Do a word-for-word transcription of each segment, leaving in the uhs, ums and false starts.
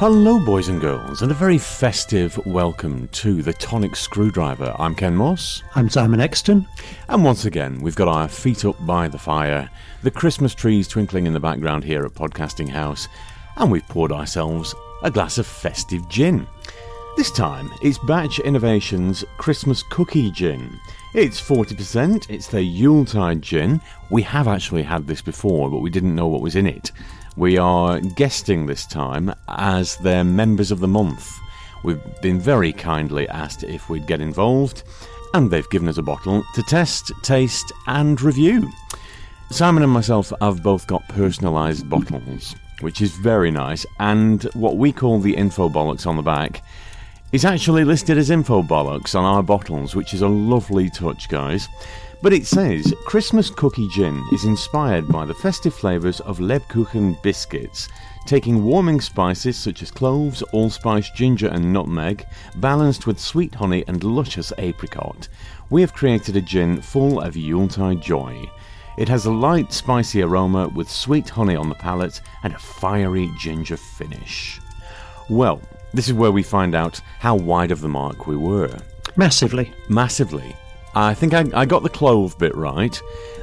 Hello boys and girls, and a very festive welcome to The Tonic Screwdriver. I'm Ken Moss. I'm Simon Exton. And once again, we've got our feet up by the fire, the Christmas trees twinkling in the background here at Podcasting House, and we've poured ourselves a glass of festive gin. This time, it's Batch Innovations Christmas Cookie Gin. It's forty percent, it's their Yuletide gin. We have actually had this before, but we didn't know what was in it. We are guesting this time as their Members of the Month. We've been very kindly asked if we'd get involved, and they've given us a bottle to test, taste, and review. Simon and myself have both got personalised bottles, which is very nice, and what we call the info bollocks on the back is actually listed as info bollocks on our bottles, which is a lovely touch, guys. But it says, Christmas Cookie Gin is inspired by the festive flavours of Lebkuchen biscuits, taking warming spices such as cloves, allspice, ginger and nutmeg, balanced with sweet honey and luscious apricot. We have created a gin full of Yuletide joy. It has a light, spicy aroma with sweet honey on the palate and a fiery ginger finish. Well, this is where we find out how wide of the mark we were. Massively. Massively. I think I, I got the clove bit right,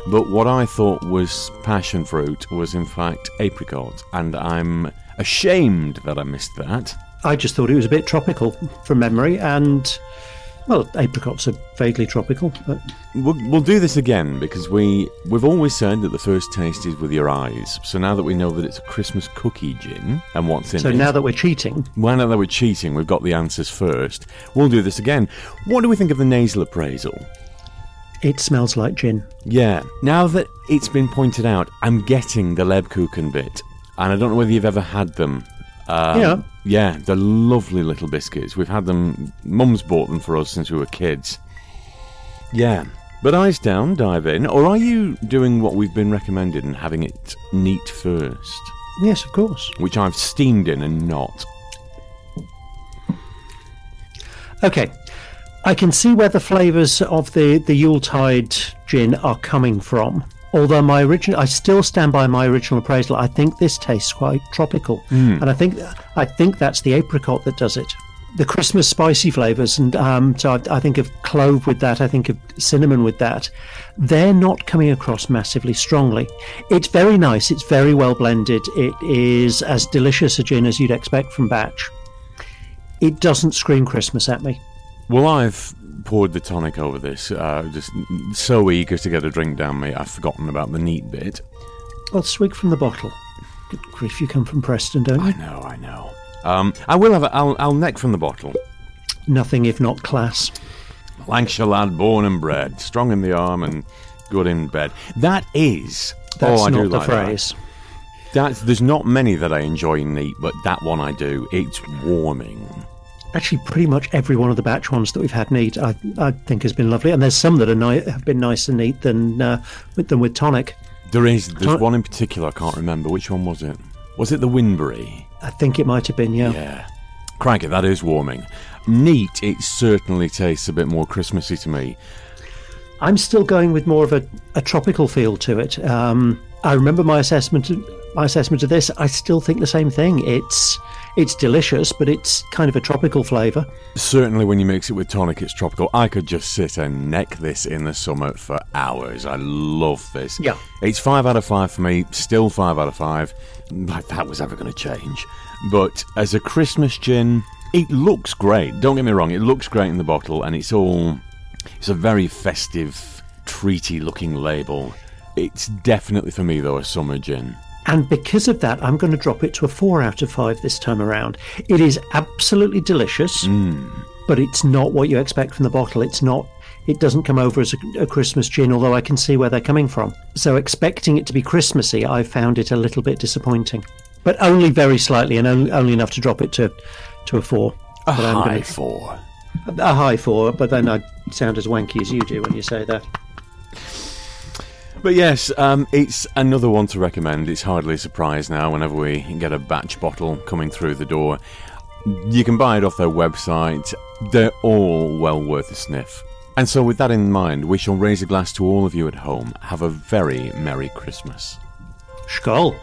but what I thought was passion fruit was in fact apricot, and I'm ashamed that I missed that. I just thought it was a bit tropical from memory, and, well, apricots are vaguely tropical. But We'll, we'll do this again, because we, we've always said that the first taste is with your eyes. So now that we know that it's a Christmas cookie gin and what's in so it... So now that we're cheating... Well, now that we're cheating, we've got the answers first. We'll do this again. What do we think of the nasal appraisal? It smells like gin. Yeah. Now that it's been pointed out, I'm getting the Lebkuchen bit. And I don't know whether you've ever had them. Um, yeah. Yeah, they're lovely little biscuits. We've had them... Mum's bought them for us since we were kids. Yeah. But eyes down, dive in. Or are you doing what we've been recommended and having it neat first? Yes, of course. Which I've steamed in and not. Okay. I can see where the flavours of the, the Yuletide gin are coming from. Although my original, I still stand by my original appraisal. I think this tastes quite tropical, mm. and I think I think that's the apricot that does it. The Christmas spicy flavours, and um, so I, I think of clove with that. I think of cinnamon with that. They're not coming across massively strongly. It's very nice. It's very well blended. It is as delicious a gin as you'd expect from Batch. It doesn't scream Christmas at me. Well, I've poured the tonic over this, uh, just so eager to get a drink down me, I've forgotten about the neat bit. Well, swig from the bottle. Good grief, you come from Preston, don't you? I know, I know. Um, I will have a, I'll, I'll neck from the bottle. Nothing if not class. Lancashire lad, born and bred, strong in the arm and good in bed. That is... That's oh, I not do the like phrase. That. That's, there's not many that I enjoy neat, but that one I do. It's warming. Actually, pretty much every one of the Batch ones that we've had neat, I, I think, has been lovely. And there's some that are ni- have been nicer neat than uh, with than with tonic. There is. There's Ton- one in particular I can't remember. Which one was it? Was it the Winbury? I think it might have been. Yeah. Yeah. Cranky, that is warming. Neat, it certainly tastes a bit more Christmassy to me. I'm still going with more of a, a tropical feel to it. Um, I remember my assessment. Of, My assessment of this, I still think the same thing. It's it's delicious, but it's kind of a tropical flavour. Certainly when you mix it with tonic, it's tropical. I could just sit and neck this in the summer for hours. I love this. Yeah. It's five out of five for me, still five out of five. Like that was ever going to change. But as a Christmas gin, it looks great. Don't get me wrong, it looks great in the bottle, and it's all... It's a very festive, treaty-looking label. It's definitely, for me, though, a summer gin. And because of that, I'm going to drop it to a four out of five this time around. It is absolutely delicious, mm. but it's not what you expect from the bottle. It's not. It doesn't come over as a, a Christmas gin, although I can see where they're coming from. So expecting it to be Christmassy, I found it a little bit disappointing, but only very slightly, and only, only enough to drop it to, to a four. A but I'm high gonna, four. A high four, but then I sound as wanky as you do when you say that. But yes, um, it's another one to recommend. It's hardly a surprise now whenever we get a Batch bottle coming through the door. You can buy it off their website. They're all well worth a sniff. And so with that in mind, we shall raise a glass to all of you at home. Have a very Merry Christmas. Skål!